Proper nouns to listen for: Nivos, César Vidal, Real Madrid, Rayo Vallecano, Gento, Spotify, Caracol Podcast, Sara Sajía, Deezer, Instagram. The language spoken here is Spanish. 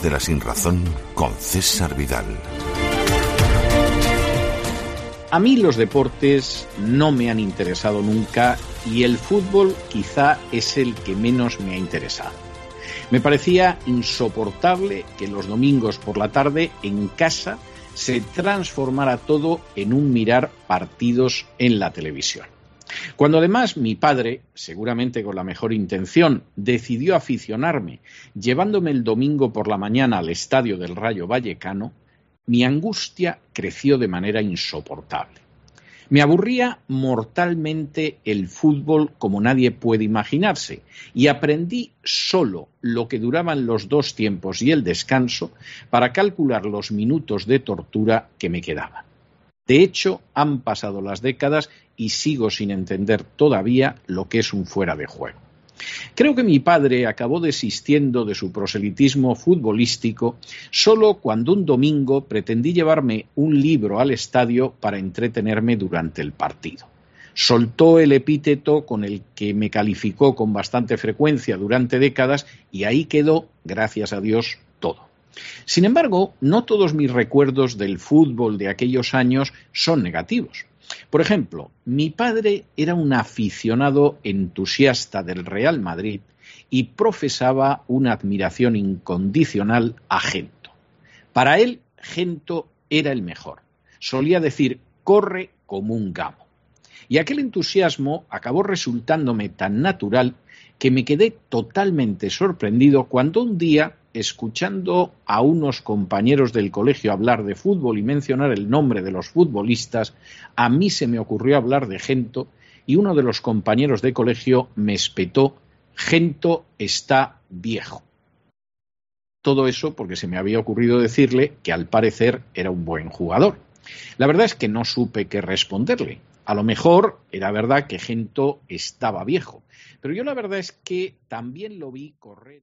Nivos de la Sinrazón con César Vidal. A mí los deportes no me han interesado nunca y el fútbol quizá es el que menos me ha interesado. Me parecía insoportable que los domingos por la tarde en casa se transformara todo en un mirar partidos en la televisión. Cuando además mi padre, seguramente con la mejor intención, decidió aficionarme, llevándome el domingo por la mañana al estadio del Rayo Vallecano, mi angustia creció de manera insoportable. Me aburría mortalmente el fútbol como nadie puede imaginarse y aprendí solo lo que duraban los dos tiempos y el descanso para calcular los minutos de tortura que me quedaban. De hecho, han pasado las décadas y sigo sin entender todavía lo que es un fuera de juego. Creo que mi padre acabó desistiendo de su proselitismo futbolístico solo cuando un domingo pretendí llevarme un libro al estadio para entretenerme durante el partido. Soltó el epíteto con el que me calificó con bastante frecuencia durante décadas y ahí quedó, gracias a Dios, todo. Sin embargo, no todos mis recuerdos del fútbol de aquellos años son negativos. Por ejemplo, mi padre era un aficionado entusiasta del Real Madrid y profesaba una admiración incondicional a Gento. Para él, Gento era el mejor. Solía decir, corre como un gamo. Y aquel entusiasmo acabó resultándome tan natural que me quedé totalmente sorprendido cuando un día, escuchando a unos compañeros del colegio hablar de fútbol y mencionar el nombre de los futbolistas, a mí se me ocurrió hablar de Gento y uno de los compañeros de colegio me espetó: Gento está viejo. Todo eso porque se me había ocurrido decirle que al parecer era un buen jugador. La verdad es que no supe qué responderle. A lo mejor era verdad que Gento estaba viejo, pero yo la verdad es que también lo vi correr.